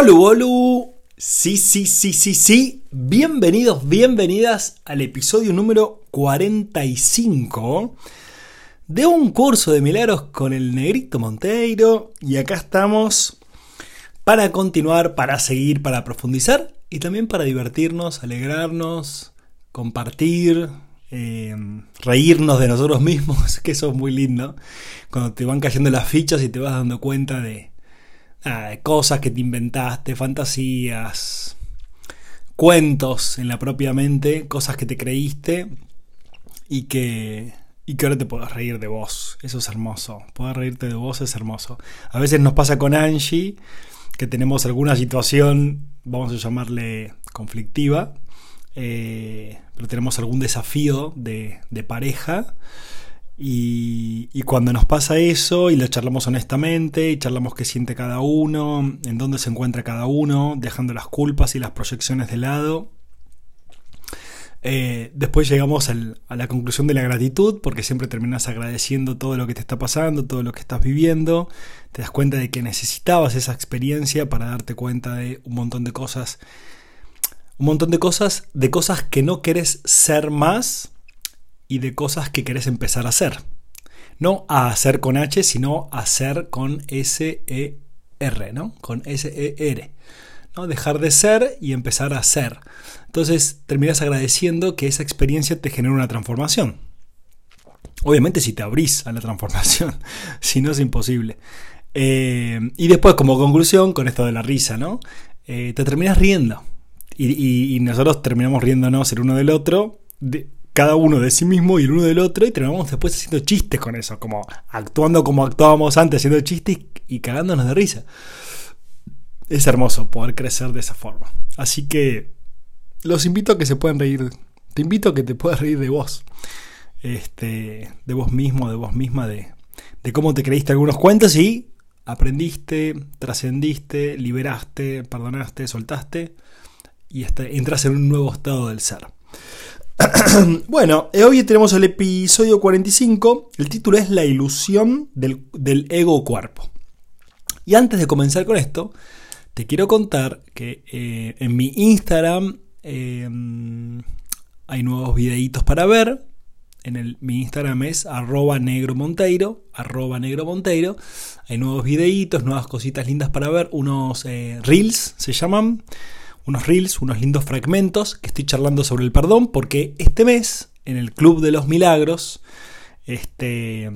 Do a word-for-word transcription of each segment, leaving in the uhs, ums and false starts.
Olu, olu, sí, sí, sí, sí, sí, bienvenidos, bienvenidas al episodio número cuarenta y cinco de Un Curso de Milagros con el Negrito Monteiro, y acá estamos para continuar, para seguir, para profundizar y también para divertirnos, alegrarnos, compartir, eh, reírnos de nosotros mismos, que eso es muy lindo, cuando te van cayendo las fichas y te vas dando cuenta de... Ah, cosas que te inventaste, fantasías, cuentos en la propia mente, cosas que te creíste y que, y que ahora te podés reír de vos. Eso es hermoso, poder reírte de vos es hermoso. A veces nos pasa con Angie que tenemos alguna situación, vamos a llamarle conflictiva, eh, pero tenemos algún desafío de, de pareja. Y, y cuando nos pasa eso y lo charlamos honestamente y charlamos qué siente cada uno, en dónde se encuentra cada uno, dejando las culpas y las proyecciones de lado, eh, después llegamos al, a la conclusión de la gratitud, porque siempre terminas agradeciendo todo lo que te está pasando, todo lo que estás viviendo, te das cuenta de que necesitabas esa experiencia para darte cuenta de un montón de cosas, un montón de cosas, de cosas que no querés ser más y de cosas que querés empezar a hacer. No a hacer con H, sino a hacer con S E R, ¿no? Con S E R, ¿no? Dejar de ser y empezar a hacer. Entonces terminás agradeciendo que esa experiencia te genera una transformación. Obviamente si te abrís a la transformación, si no es imposible. Eh, y después, como conclusión, con esto de la risa, ¿no? Eh, te terminás riendo. Y, y, y nosotros terminamos riéndonos el uno del otro... De, cada uno de sí mismo y el uno del otro, y terminamos después haciendo chistes con eso, como actuando como actuábamos antes, haciendo chistes y cagándonos de risa. Es hermoso poder crecer de esa forma. Así que los invito a que se puedan reír. Te invito a que te puedas reír de vos. Este, de vos mismo, de vos misma, de, de cómo te creíste algunos cuentos y aprendiste, trascendiste, liberaste, perdonaste, soltaste y hasta entras en un nuevo estado del ser. Bueno, hoy tenemos el episodio cuarenta y cinco, el título es La ilusión del, del ego cuerpo. Y antes de comenzar con esto, te quiero contar que eh, en mi Instagram eh, hay nuevos videitos para ver. En el, mi Instagram es arroba negro monteiro, arroba negro monteiro. Hay nuevos videitos, nuevas cositas lindas para ver, unos eh, reels se llaman. Unos reels, unos lindos fragmentos que estoy charlando sobre el perdón, porque este mes, en el Club de los Milagros, este,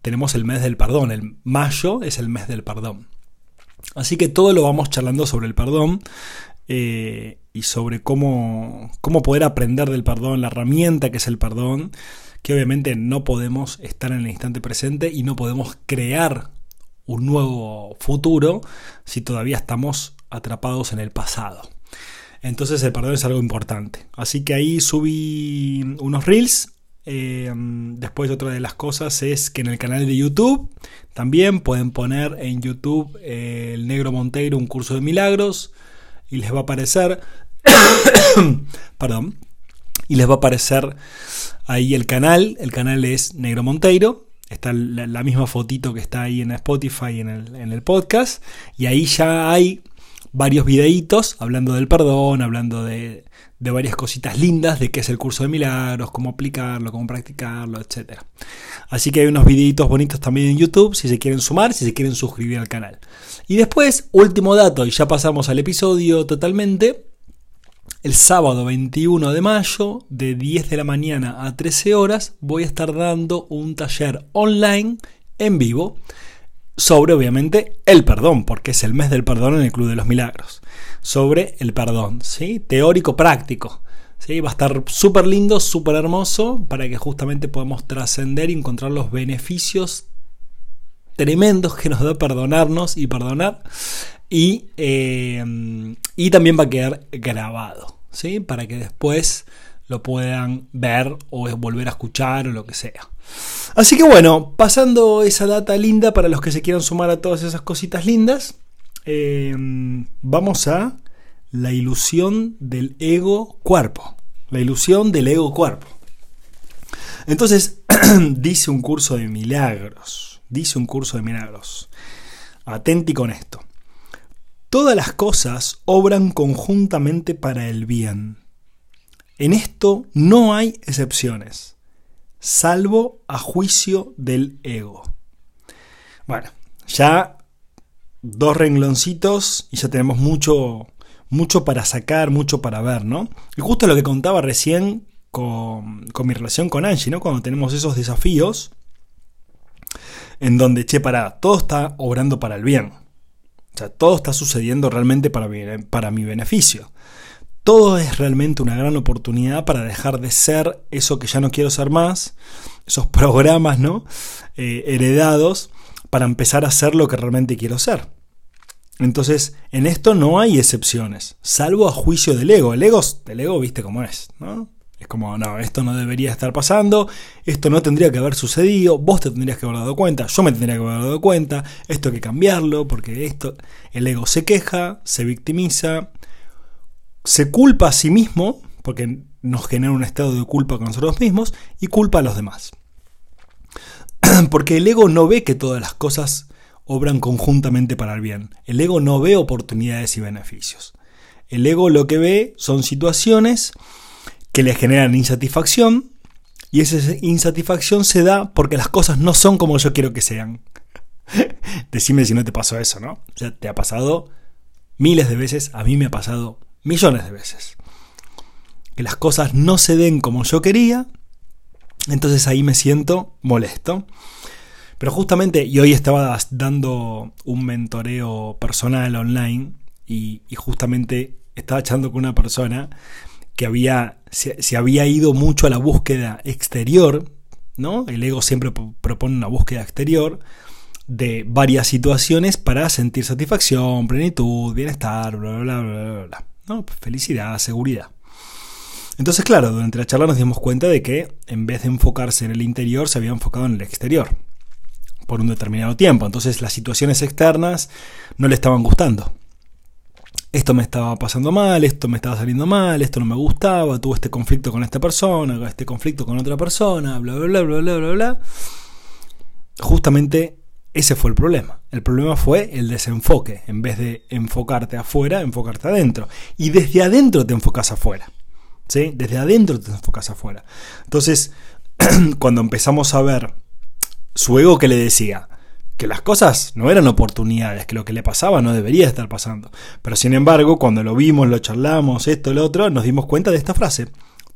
tenemos el mes del perdón. El mayo es el mes del perdón. Así que todo lo vamos charlando sobre el perdón eh, y sobre cómo, cómo poder aprender del perdón, la herramienta que es el perdón, que obviamente no podemos estar en el instante presente y no podemos crear un nuevo futuro si todavía estamos atrapados en el pasado. Entonces el perdón es algo importante. Así que ahí subí unos reels. Eh, después otra de las cosas es que en el canal de YouTube también pueden poner en YouTube eh, el Negro Monteiro, un curso de milagros. Y les va a aparecer... perdón. Y les va a aparecer ahí el canal. El canal es Negro Monteiro. Está la, la misma fotito que está ahí en Spotify, en el, en el podcast. Y ahí ya hay... varios videitos hablando del perdón, hablando de, de varias cositas lindas, de qué es el curso de milagros, cómo aplicarlo, cómo practicarlo, etcétera. Así que hay unos videitos bonitos también en YouTube, si se quieren sumar, si se quieren suscribir al canal. Y después, último dato, y ya pasamos al episodio totalmente. El sábado veintiuno de mayo, de diez de la mañana a trece horas, voy a estar dando un taller online, en vivo, sobre, obviamente, el perdón, porque es el mes del perdón en el Club de los Milagros. Sobre el perdón, ¿sí? Teórico, práctico, ¿sí? Va a estar súper lindo, súper hermoso, para que justamente podamos trascender y encontrar los beneficios tremendos que nos da perdonarnos y perdonar. Y, eh, y también va a quedar grabado, ¿sí? Para que después lo puedan ver o volver a escuchar o lo que sea. Así que bueno, pasando esa data linda para los que se quieran sumar a todas esas cositas lindas, eh, vamos a la ilusión del ego cuerpo. La ilusión del ego cuerpo. Entonces, dice un curso de milagros. Dice un curso de milagros. Atenti con esto. Todas las cosas obran conjuntamente para el bien. En esto no hay excepciones, salvo a juicio del ego. Bueno, ya dos rengloncitos y ya tenemos mucho, mucho para sacar, mucho para ver, ¿no? Y justo lo que contaba recién con, con mi relación con Angie, ¿no? Cuando tenemos esos desafíos en donde, che, pará, todo está obrando para el bien. O sea, todo está sucediendo realmente para mi, para mi beneficio. Todo es realmente una gran oportunidad para dejar de ser eso que ya no quiero ser más, esos programas, ¿no? Eh, heredados, para empezar a ser lo que realmente quiero ser. Entonces, en esto no hay excepciones, salvo a juicio del ego. El ego, el ego viste cómo es, ¿no? Es como, no, esto no debería estar pasando, esto no tendría que haber sucedido, vos te tendrías que haber dado cuenta, yo me tendría que haber dado cuenta, esto hay que cambiarlo, porque esto... El ego se queja, se victimiza, se culpa a sí mismo, porque nos genera un estado de culpa con nosotros mismos, y culpa a los demás. Porque el ego no ve que todas las cosas obran conjuntamente para el bien. El ego no ve oportunidades y beneficios. El ego lo que ve son situaciones que le generan insatisfacción, y esa insatisfacción se da porque las cosas no son como yo quiero que sean. Decime si no te pasó eso, ¿no? O sea, te ha pasado miles de veces, a mí me ha pasado millones de veces. Que las cosas no se den como yo quería, entonces ahí me siento molesto. Pero justamente, y hoy estaba dando un mentoreo personal online, y, y justamente estaba charlando con una persona que había, se, se había ido mucho a la búsqueda exterior, ¿no? El ego siempre propone una búsqueda exterior de varias situaciones para sentir satisfacción, plenitud, bienestar, bla, bla, bla, bla, bla, ¿no? Felicidad, seguridad. Entonces, claro, durante la charla nos dimos cuenta de que en vez de enfocarse en el interior, se había enfocado en el exterior por un determinado tiempo. Entonces, las situaciones externas no le estaban gustando. Esto me estaba pasando mal, esto me estaba saliendo mal, esto no me gustaba, tuve este conflicto con esta persona, este conflicto con otra persona, bla, bla, bla, bla, bla, bla, bla. Justamente ese fue el problema. El problema fue el desenfoque. En vez de enfocarte afuera, enfocarte adentro. Y desde adentro te enfocas afuera, ¿sí? Desde adentro te enfocas afuera. Entonces, cuando empezamos a ver su ego que le decía que las cosas no eran oportunidades, que lo que le pasaba no debería estar pasando. Pero sin embargo, cuando lo vimos, lo charlamos, esto, lo otro, nos dimos cuenta de esta frase: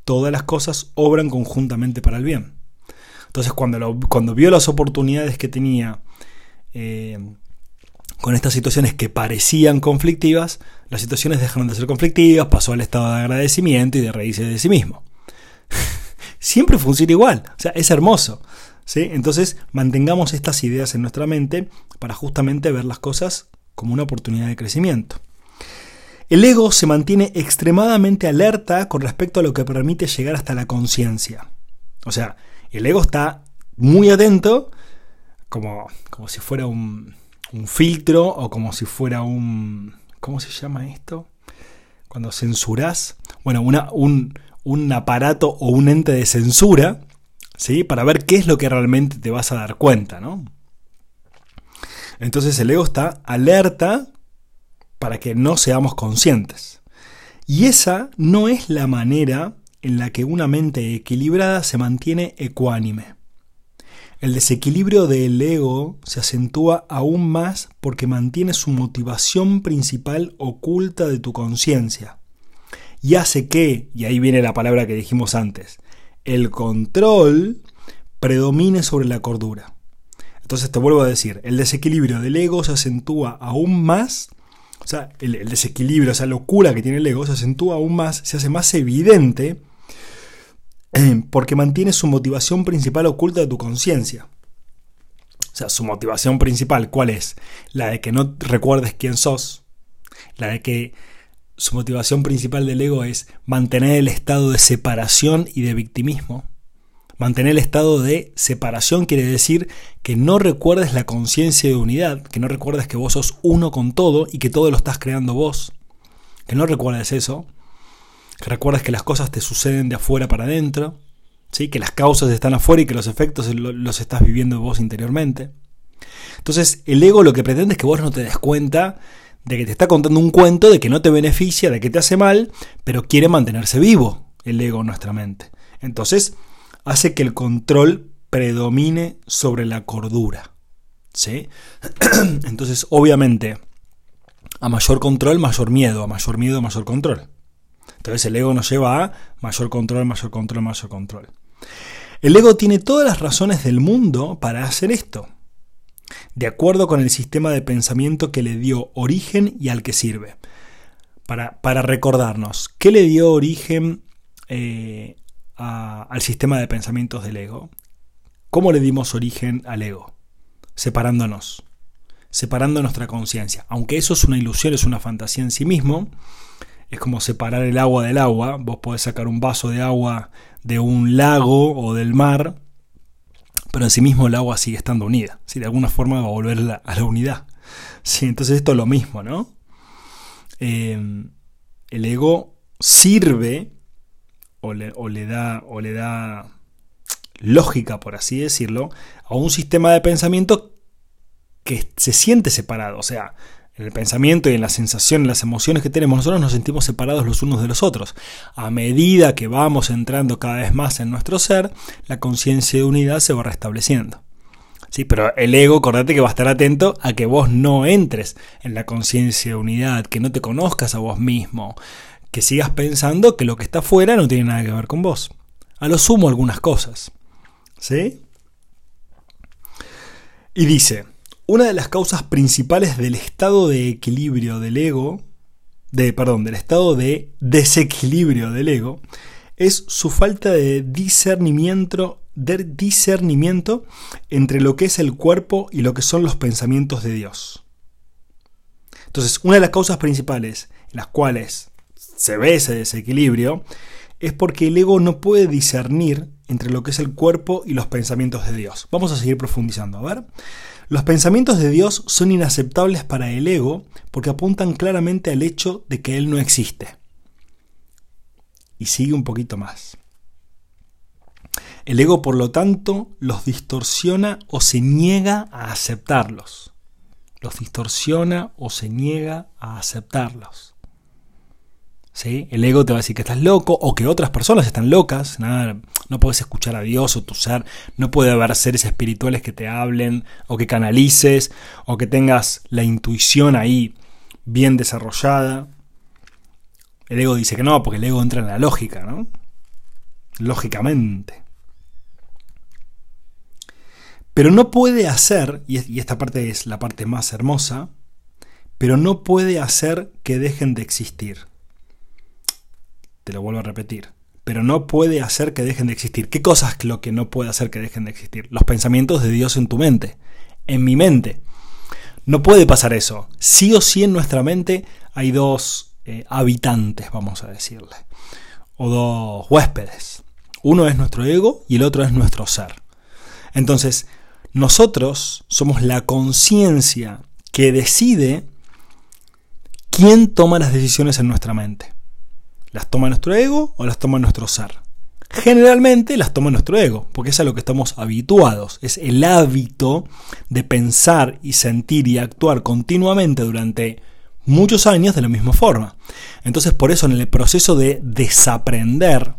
todas las cosas obran conjuntamente para el bien. Entonces, cuando, lo, cuando vio las oportunidades que tenía eh, con estas situaciones que parecían conflictivas, las situaciones dejaron de ser conflictivas, pasó al estado de agradecimiento y de reírse de sí mismo. Siempre funciona igual, o sea, es hermoso, ¿sí? Entonces, mantengamos estas ideas en nuestra mente para justamente ver las cosas como una oportunidad de crecimiento. El ego se mantiene extremadamente alerta con respecto a lo que permite llegar hasta la conciencia. O sea, el ego está muy atento, como, como si fuera un, un filtro, o como si fuera un... ¿Cómo se llama esto? Cuando censurás. Bueno, una, un, un aparato o un ente de censura, ¿sí? Para ver qué es lo que realmente te vas a dar cuenta, ¿no? Entonces el ego está alerta para que no seamos conscientes. Y esa no es la manera en la que una mente equilibrada se mantiene ecuánime. El desequilibrio del ego se acentúa aún más porque mantiene su motivación principal oculta de tu conciencia y hace que, y ahí viene la palabra que dijimos antes, el control predomine sobre la cordura. Entonces te vuelvo a decir, el desequilibrio del ego se acentúa aún más. O sea, el, el desequilibrio, esa locura que tiene el ego se acentúa aún más, se hace más evidente porque mantiene su motivación principal oculta de tu conciencia. O sea, su motivación principal, ¿cuál es? La de que no recuerdes quién sos. La de que su motivación principal del ego es mantener el estado de separación y de victimismo. Mantener el estado de separación quiere decir que no recuerdes la conciencia de unidad, que no recuerdes que vos sos uno con todo y que todo lo estás creando vos. Que no recuerdes eso. Que recuerdes que las cosas te suceden de afuera para adentro, ¿sí? Que las causas están afuera y que los efectos los estás viviendo vos interiormente. Entonces el ego lo que pretende es que vos no te des cuenta de que te está contando un cuento, de que no te beneficia, de que te hace mal, pero quiere mantenerse vivo el ego en nuestra mente. Entonces hace que el control predomine sobre la cordura, ¿sí? Entonces, obviamente, a mayor control, mayor miedo, a mayor miedo, mayor control. Entonces el ego nos lleva a mayor control, mayor control, mayor control. El ego tiene todas las razones del mundo para hacer esto, de acuerdo con el sistema de pensamiento que le dio origen y al que sirve. Para, para recordarnos, ¿qué le dio origen eh, a, al sistema de pensamientos del ego? ¿Cómo le dimos origen al ego? Separándonos, separando nuestra conciencia. Aunque eso es una ilusión, es una fantasía en sí mismo, es como separar el agua del agua. Vos podés sacar un vaso de agua de un lago o del mar, pero en sí mismo el agua sigue estando unida, ¿sí? De alguna forma va a volver la, a la unidad, ¿sí? Entonces esto es lo mismo, ¿no? Eh, el ego sirve o le, o, le da, o le da lógica, por así decirlo, a un sistema de pensamiento que se siente separado. O sea, en el pensamiento y en la sensación, en las emociones que tenemos nosotros, nos sentimos separados los unos de los otros. A medida que vamos entrando cada vez más en nuestro ser, la conciencia de unidad se va restableciendo, ¿sí? Pero el ego, acordate que va a estar atento a que vos no entres en la conciencia de unidad, que no te conozcas a vos mismo, que sigas pensando que lo que está afuera no tiene nada que ver con vos. A lo sumo algunas cosas, ¿sí? Y dice: una de las causas principales del estado de equilibrio del ego, de, perdón, del estado de desequilibrio del ego, es su falta de discernimiento, de discernimiento entre lo que es el cuerpo y lo que son los pensamientos de Dios. Entonces, una de las causas principales en las cuales se ve ese desequilibrio es porque el ego no puede discernir entre lo que es el cuerpo y los pensamientos de Dios. Vamos a seguir profundizando, a ver. Los pensamientos de Dios son inaceptables para el ego porque apuntan claramente al hecho de que Él no existe. Y sigue un poquito más. El ego, por lo tanto, los distorsiona o se niega a aceptarlos. Los distorsiona o se niega a aceptarlos. ¿Sí? El ego te va a decir que estás loco o que otras personas están locas. Nada, no podés escuchar a Dios o tu ser. No puede haber seres espirituales que te hablen o que canalices o que tengas la intuición ahí bien desarrollada. El ego dice que no, porque el ego entra en la lógica, ¿no? Lógicamente. Pero no puede hacer, y esta parte es la parte más hermosa, pero no puede hacer que dejen de existir. Te lo vuelvo a repetir, pero no puede hacer que dejen de existir. ¿Qué cosas lo que no puede hacer que dejen de existir? Los pensamientos de Dios en tu mente, en mi mente. No puede pasar eso. Sí o sí en nuestra mente hay dos eh, habitantes, vamos a decirle, o dos huéspedes. Uno es nuestro ego y el otro es nuestro ser. Entonces, nosotros somos la conciencia que decide quién toma las decisiones en nuestra mente. ¿Las toma nuestro ego o las toma nuestro ser? Generalmente las toma nuestro ego, porque es a lo que estamos habituados. Es el hábito de pensar y sentir y actuar continuamente durante muchos años de la misma forma. Entonces, por eso en el proceso de desaprender,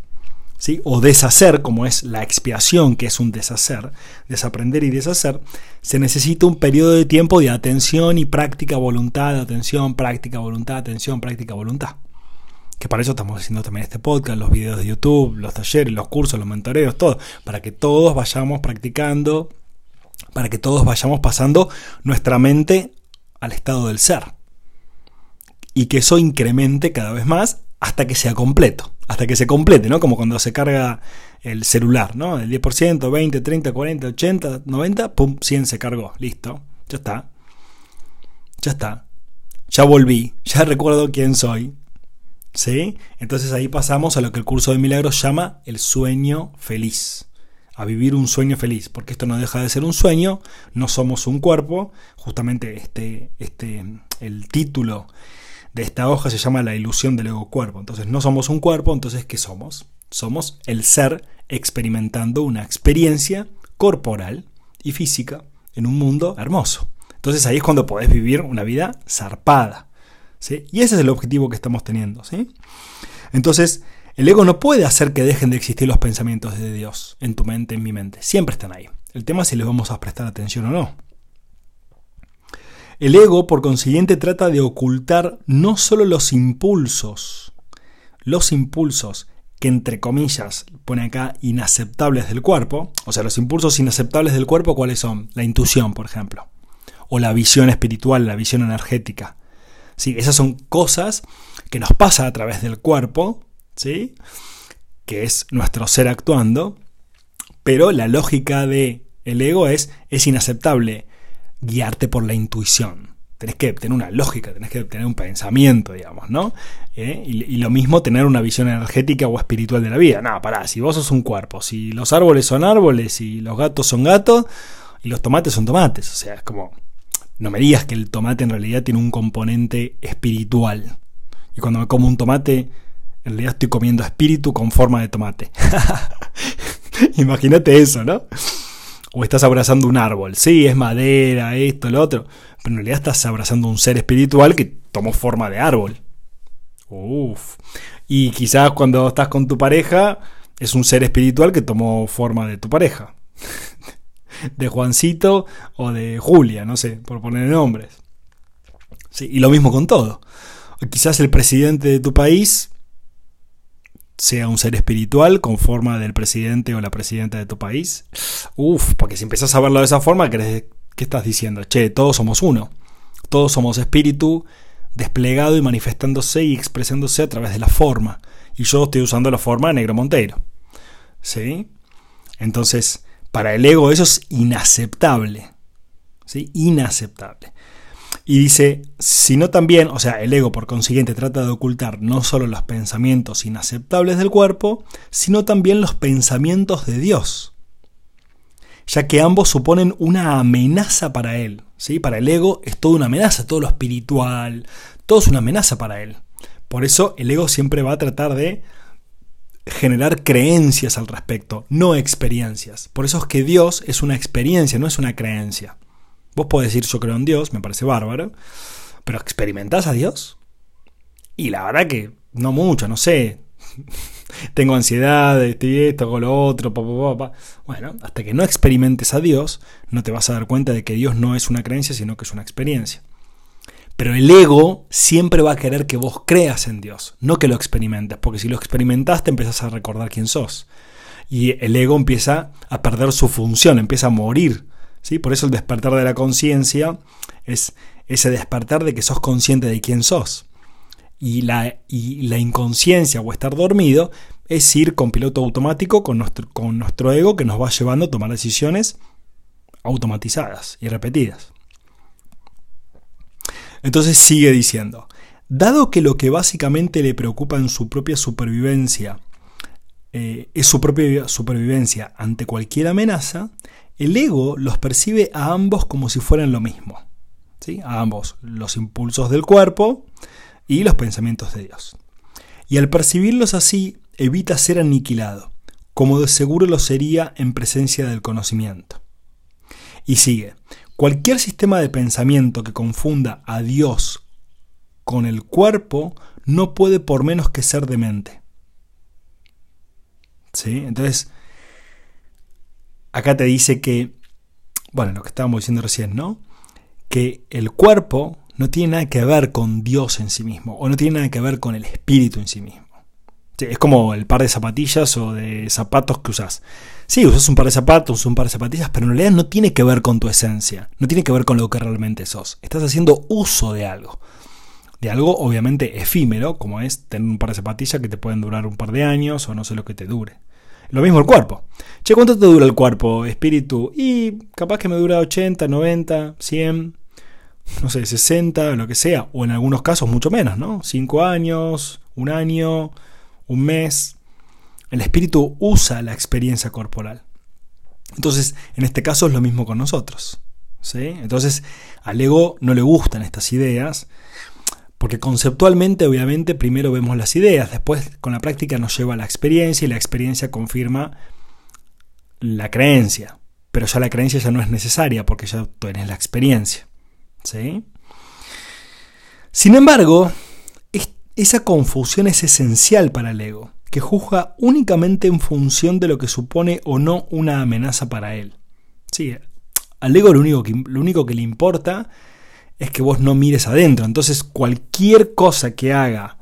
¿sí? O deshacer, como es la expiación, que es un deshacer, desaprender y deshacer, se necesita un periodo de tiempo de atención y práctica, voluntad, atención, práctica, voluntad, atención, práctica, voluntad. Que para eso estamos haciendo también este podcast, los videos de YouTube, los talleres, los cursos, los mentoreos, todo. Para que todos vayamos practicando, para que todos vayamos pasando nuestra mente al estado del ser. Y que eso incremente cada vez más hasta que sea completo. Hasta que se complete, ¿no? Como cuando se carga el celular, ¿no? El diez por ciento, veinte por ciento, treinta por ciento, cuarenta por ciento, ochenta por ciento, noventa por ciento, pum, cien por ciento se cargó. Listo, ya está. Ya está. Ya volví, ya recuerdo quién soy. ¿Sí? Entonces ahí pasamos a lo que el curso de milagros llama el sueño feliz, a vivir un sueño feliz, porque esto no deja de ser un sueño, no somos un cuerpo. Justamente este, este, el título de esta hoja se llama La ilusión del ego cuerpo. Entonces no somos un cuerpo, entonces ¿qué somos? Somos el ser experimentando una experiencia corporal y física en un mundo hermoso. Entonces ahí es cuando podés vivir una vida zarpada, ¿sí? Y ese es el objetivo que estamos teniendo, ¿sí? Entonces, el ego no puede hacer que dejen de existir los pensamientos de Dios en tu mente, en mi mente. Siempre están ahí. El tema es si les vamos a prestar atención o no. El ego, por consiguiente, trata de ocultar no solo los impulsos, los impulsos que, entre comillas, pone acá inaceptables del cuerpo. O sea, los impulsos inaceptables del cuerpo, ¿cuáles son? La intuición, por ejemplo. O la visión espiritual, la visión energética. Sí, esas son cosas que nos pasa a través del cuerpo, ¿sí? Que es nuestro ser actuando, pero la lógica de el ego es, es inaceptable guiarte por la intuición. Tenés que tener una lógica, tenés que tener un pensamiento, digamos, ¿no? ¿Eh? Y, y lo mismo tener una visión energética o espiritual de la vida. No, pará, si vos sos un cuerpo, si los árboles son árboles, si los gatos son gatos y los tomates son tomates, o sea, es como... No me digas que el tomate en realidad tiene un componente espiritual. Y cuando me como un tomate, en realidad estoy comiendo espíritu con forma de tomate. Imagínate eso, ¿no? O estás abrazando un árbol. Sí, es madera, esto, lo otro. Pero en realidad estás abrazando un ser espiritual que tomó forma de árbol. Uf. Y quizás cuando estás con tu pareja, es un ser espiritual que tomó forma de tu pareja. De Juancito o de Julia, no sé, por poner nombres. Sí, y lo mismo con todo. Quizás el presidente de tu país sea un ser espiritual con forma del presidente o la presidenta de tu país. Uf, porque si empezás a verlo de esa forma, ¿qué estás diciendo? Che, todos somos uno. Todos somos espíritu desplegado y manifestándose y expresándose a través de la forma. Y yo estoy usando la forma de Negrito Monteiro. ¿Sí? Entonces... Para el ego eso es inaceptable, ¿sí? Inaceptable. Y dice, sino también, o sea, el ego por consiguiente trata de ocultar no solo los pensamientos inaceptables del cuerpo, sino también los pensamientos de Dios, ya que ambos suponen una amenaza para él, ¿sí? Para el ego es toda una amenaza, todo lo espiritual, todo es una amenaza para él. Por eso el ego siempre va a tratar de... generar creencias al respecto, no experiencias. Por eso es que Dios es una experiencia, no es una creencia. Vos podés decir yo creo en Dios, me parece bárbaro, pero ¿experimentás a Dios? Y la verdad que no mucho, no sé. Tengo ansiedad, estoy esto, hago lo otro, pa, pa, pa. Bueno, hasta que no experimentes a Dios, no te vas a dar cuenta de que Dios no es una creencia, sino que es una experiencia. Pero el ego siempre va a querer que vos creas en Dios, no que lo experimentes, porque si lo experimentás te empezás a recordar quién sos. Y el ego empieza a perder su función, empieza a morir, ¿sí? Por eso el despertar de la conciencia es ese despertar de que sos consciente de quién sos. Y la, y la inconsciencia o estar dormido es ir con piloto automático, con nuestro, con nuestro ego que nos va llevando a tomar decisiones automatizadas y repetidas. Entonces sigue diciendo, dado que lo que básicamente le preocupa en su propia supervivencia eh, es su propia supervivencia ante cualquier amenaza, el ego los percibe a ambos como si fueran lo mismo, ¿sí? A ambos, los impulsos del cuerpo y los pensamientos de Dios. Y al percibirlos así, evita ser aniquilado, como de seguro lo sería en presencia del conocimiento. Y sigue. Cualquier sistema de pensamiento que confunda a Dios con el cuerpo no puede por menos que ser demente. ¿Sí? Entonces, acá te dice que, bueno, lo que estábamos diciendo recién, ¿no? Que el cuerpo no tiene nada que ver con Dios en sí mismo, o no tiene nada que ver con el espíritu en sí mismo. Sí, es como el par de zapatillas o de zapatos que usás. Sí, usás un par de zapatos, usás un par de zapatillas, pero en realidad no tiene que ver con tu esencia. No tiene que ver con lo que realmente sos. Estás haciendo uso de algo. De algo obviamente efímero, como es tener un par de zapatillas que te pueden durar un par de años o no sé lo que te dure. Lo mismo el cuerpo. Che, ¿cuánto te dura el cuerpo, espíritu? Y capaz que me dura ochenta, noventa, cien, no sé, sesenta, lo que sea. O en algunos casos mucho menos, ¿no? cinco años, un año... un mes. El espíritu usa la experiencia corporal. Entonces, en este caso es lo mismo con nosotros, ¿sí? Entonces, al ego no le gustan estas ideas, porque conceptualmente, obviamente, primero vemos las ideas, después con la práctica nos lleva a la experiencia y la experiencia confirma la creencia, pero ya la creencia ya no es necesaria porque ya tienes la experiencia, ¿sí? Sin embargo, es, esa confusión es esencial para el ego, que juzga únicamente en función de lo que supone o no una amenaza para él. Sí, al ego lo único que, lo único que le importa es que vos no mires adentro. Entonces, cualquier cosa que haga,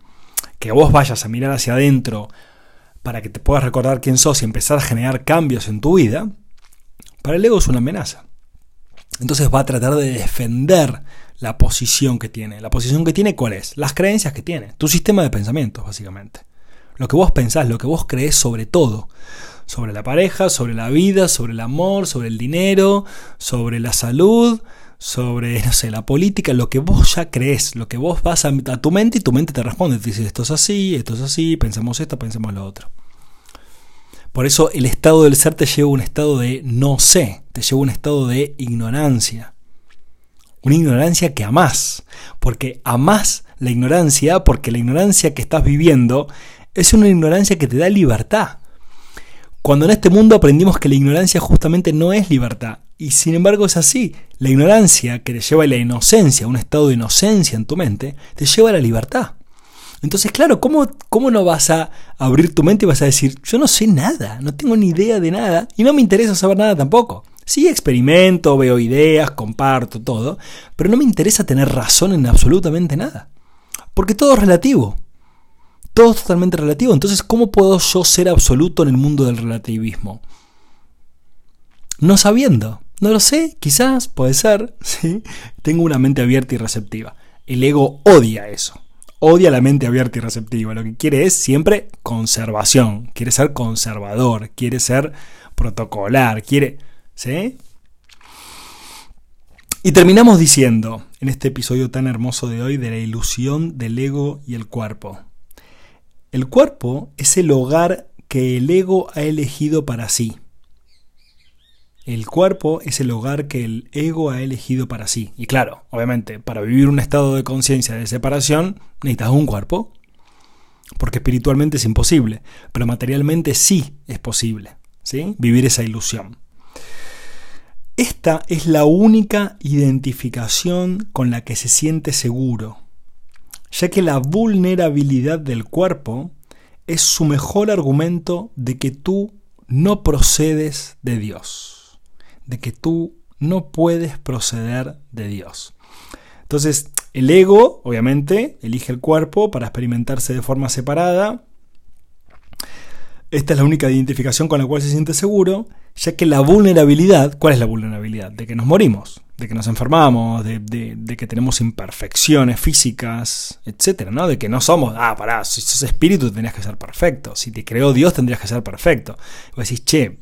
que vos vayas a mirar hacia adentro para que te puedas recordar quién sos y empezar a generar cambios en tu vida, para el ego es una amenaza. Entonces va a tratar de defender la posición que tiene. ¿La posición que tiene cuál es? Las creencias que tiene. Tu sistema de pensamientos, básicamente. Lo que vos pensás, lo que vos creés sobre todo. Sobre la pareja, sobre la vida, sobre el amor, sobre el dinero, sobre la salud, sobre, no sé, la política. Lo que vos ya creés, lo que vos vas a, a tu mente y tu mente te responde. Te dice, esto es así, esto es así, pensemos esto, pensemos lo otro. Por eso el estado del ser te lleva a un estado de no sé, te lleva a un estado de ignorancia. Una ignorancia que amás, porque amás la ignorancia, porque la ignorancia que estás viviendo es una ignorancia que te da libertad. Cuando en este mundo aprendimos que la ignorancia justamente no es libertad, y sin embargo es así, la ignorancia que te lleva a la inocencia, un estado de inocencia en tu mente, te lleva a la libertad. Entonces, claro, ¿cómo, ¿cómo no vas a abrir tu mente y vas a decir, yo no sé nada, no tengo ni idea de nada y no me interesa saber nada tampoco? Sí, experimento, veo ideas, comparto todo, pero no me interesa tener razón en absolutamente nada. Porque todo es relativo, todo es totalmente relativo. Entonces, ¿cómo puedo yo ser absoluto en el mundo del relativismo? No sabiendo, no lo sé, quizás, puede ser, ¿sí? Tengo una mente abierta y receptiva. El ego odia eso. Odia la mente abierta y receptiva. Lo que quiere es siempre conservación. Quiere ser conservador. Quiere ser protocolar. Quiere... ¿sí? Y terminamos diciendo, en este episodio tan hermoso de hoy, de la ilusión del ego y el cuerpo. El cuerpo es el hogar que el ego ha elegido para sí. El cuerpo es el hogar que el ego ha elegido para sí. Y claro, obviamente, para vivir un estado de conciencia de separación, necesitas un cuerpo. Porque espiritualmente es imposible, pero materialmente sí es posible, ¿sí? Vivir esa ilusión. Esta es la única identificación con la que se siente seguro, ya que la vulnerabilidad del cuerpo es su mejor argumento de que tú no procedes de Dios. De que tú no puedes proceder de Dios. Entonces, el ego, obviamente, elige el cuerpo para experimentarse de forma separada. Esta es la única identificación con la cual se siente seguro, ya que la vulnerabilidad, ¿cuál es la vulnerabilidad? De que nos morimos, de que nos enfermamos, de, de, de que tenemos imperfecciones físicas, etcétera, ¿no? De que no somos, ah, pará, si sos espíritu tendrías que ser perfecto, si te creó Dios tendrías que ser perfecto. Y vos decís, che,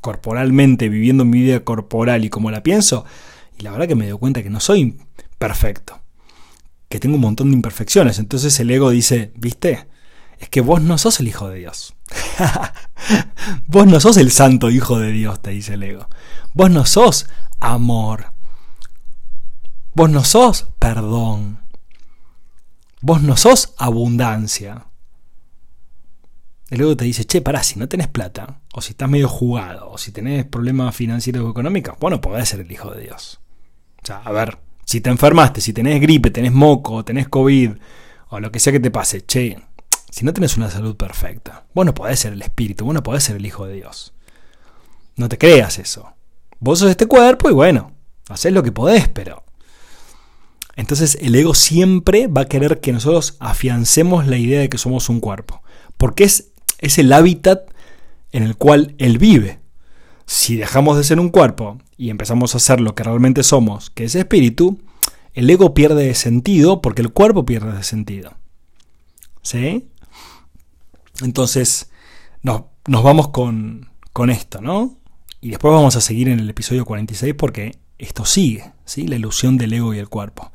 corporalmente, viviendo mi vida corporal y como la pienso, y la verdad que me doy cuenta que no soy perfecto, que tengo un montón de imperfecciones. Entonces el ego dice, ¿viste? Es que vos no sos el hijo de Dios. Vos no sos el santo hijo de Dios, te dice el ego. Vos no sos amor. Vos no sos perdón. Vos no sos abundancia. El ego te dice, che, pará, si no tenés plata, o si estás medio jugado, o si tenés problemas financieros o económicos, vos no podés ser el hijo de Dios. O sea, a ver, si te enfermaste, si tenés gripe, tenés moco, tenés COVID, o lo que sea que te pase, che, si no tenés una salud perfecta, vos no podés ser el espíritu, vos no podés ser el hijo de Dios. No te creas eso. Vos sos este cuerpo y bueno, hacés lo que podés, pero... Entonces el ego siempre va a querer que nosotros afiancemos la idea de que somos un cuerpo, porque es... es el hábitat en el cual él vive. Si dejamos de ser un cuerpo y empezamos a ser lo que realmente somos, que es espíritu, el ego pierde de sentido porque el cuerpo pierde de sentido. ¿Sí? Entonces no, nos vamos con, con esto, ¿no? Y después vamos a seguir en el episodio cuarenta y seis porque esto sigue, ¿sí? La ilusión del ego y el cuerpo.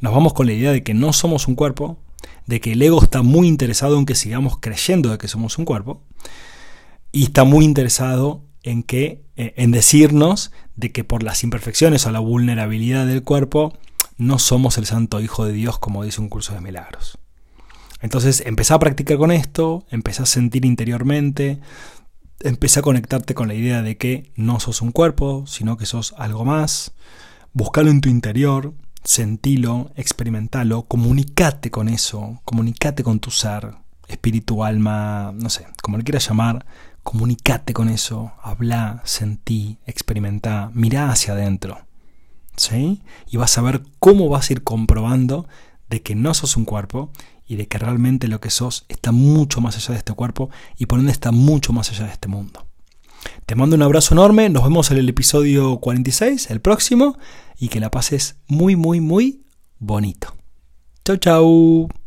Nos vamos con la idea de que no somos un cuerpo, de que el ego está muy interesado en que sigamos creyendo de que somos un cuerpo y está muy interesado en, que, en decirnos de que por las imperfecciones o la vulnerabilidad del cuerpo no somos el santo hijo de Dios, como dice Un curso de milagros. Entonces empezá a practicar con esto, empezá a sentir interiormente, empezá a conectarte con la idea de que no sos un cuerpo, sino que sos algo más. Buscalo en tu interior, Sentilo, experimentalo, comunicate con eso, comunicate con tu ser, espíritu, alma, no sé, como le quieras llamar, comunicate con eso, habla, sentí, experimentá, mirá hacia adentro, ¿sí? Y vas a ver cómo vas a ir comprobando de que no sos un cuerpo y de que realmente lo que sos está mucho más allá de este cuerpo y por ende está mucho más allá de este mundo. Te mando un abrazo enorme, nos vemos en el episodio cuarenta y seis, el próximo, y que la pases muy, muy, muy bonito. Chau, chau.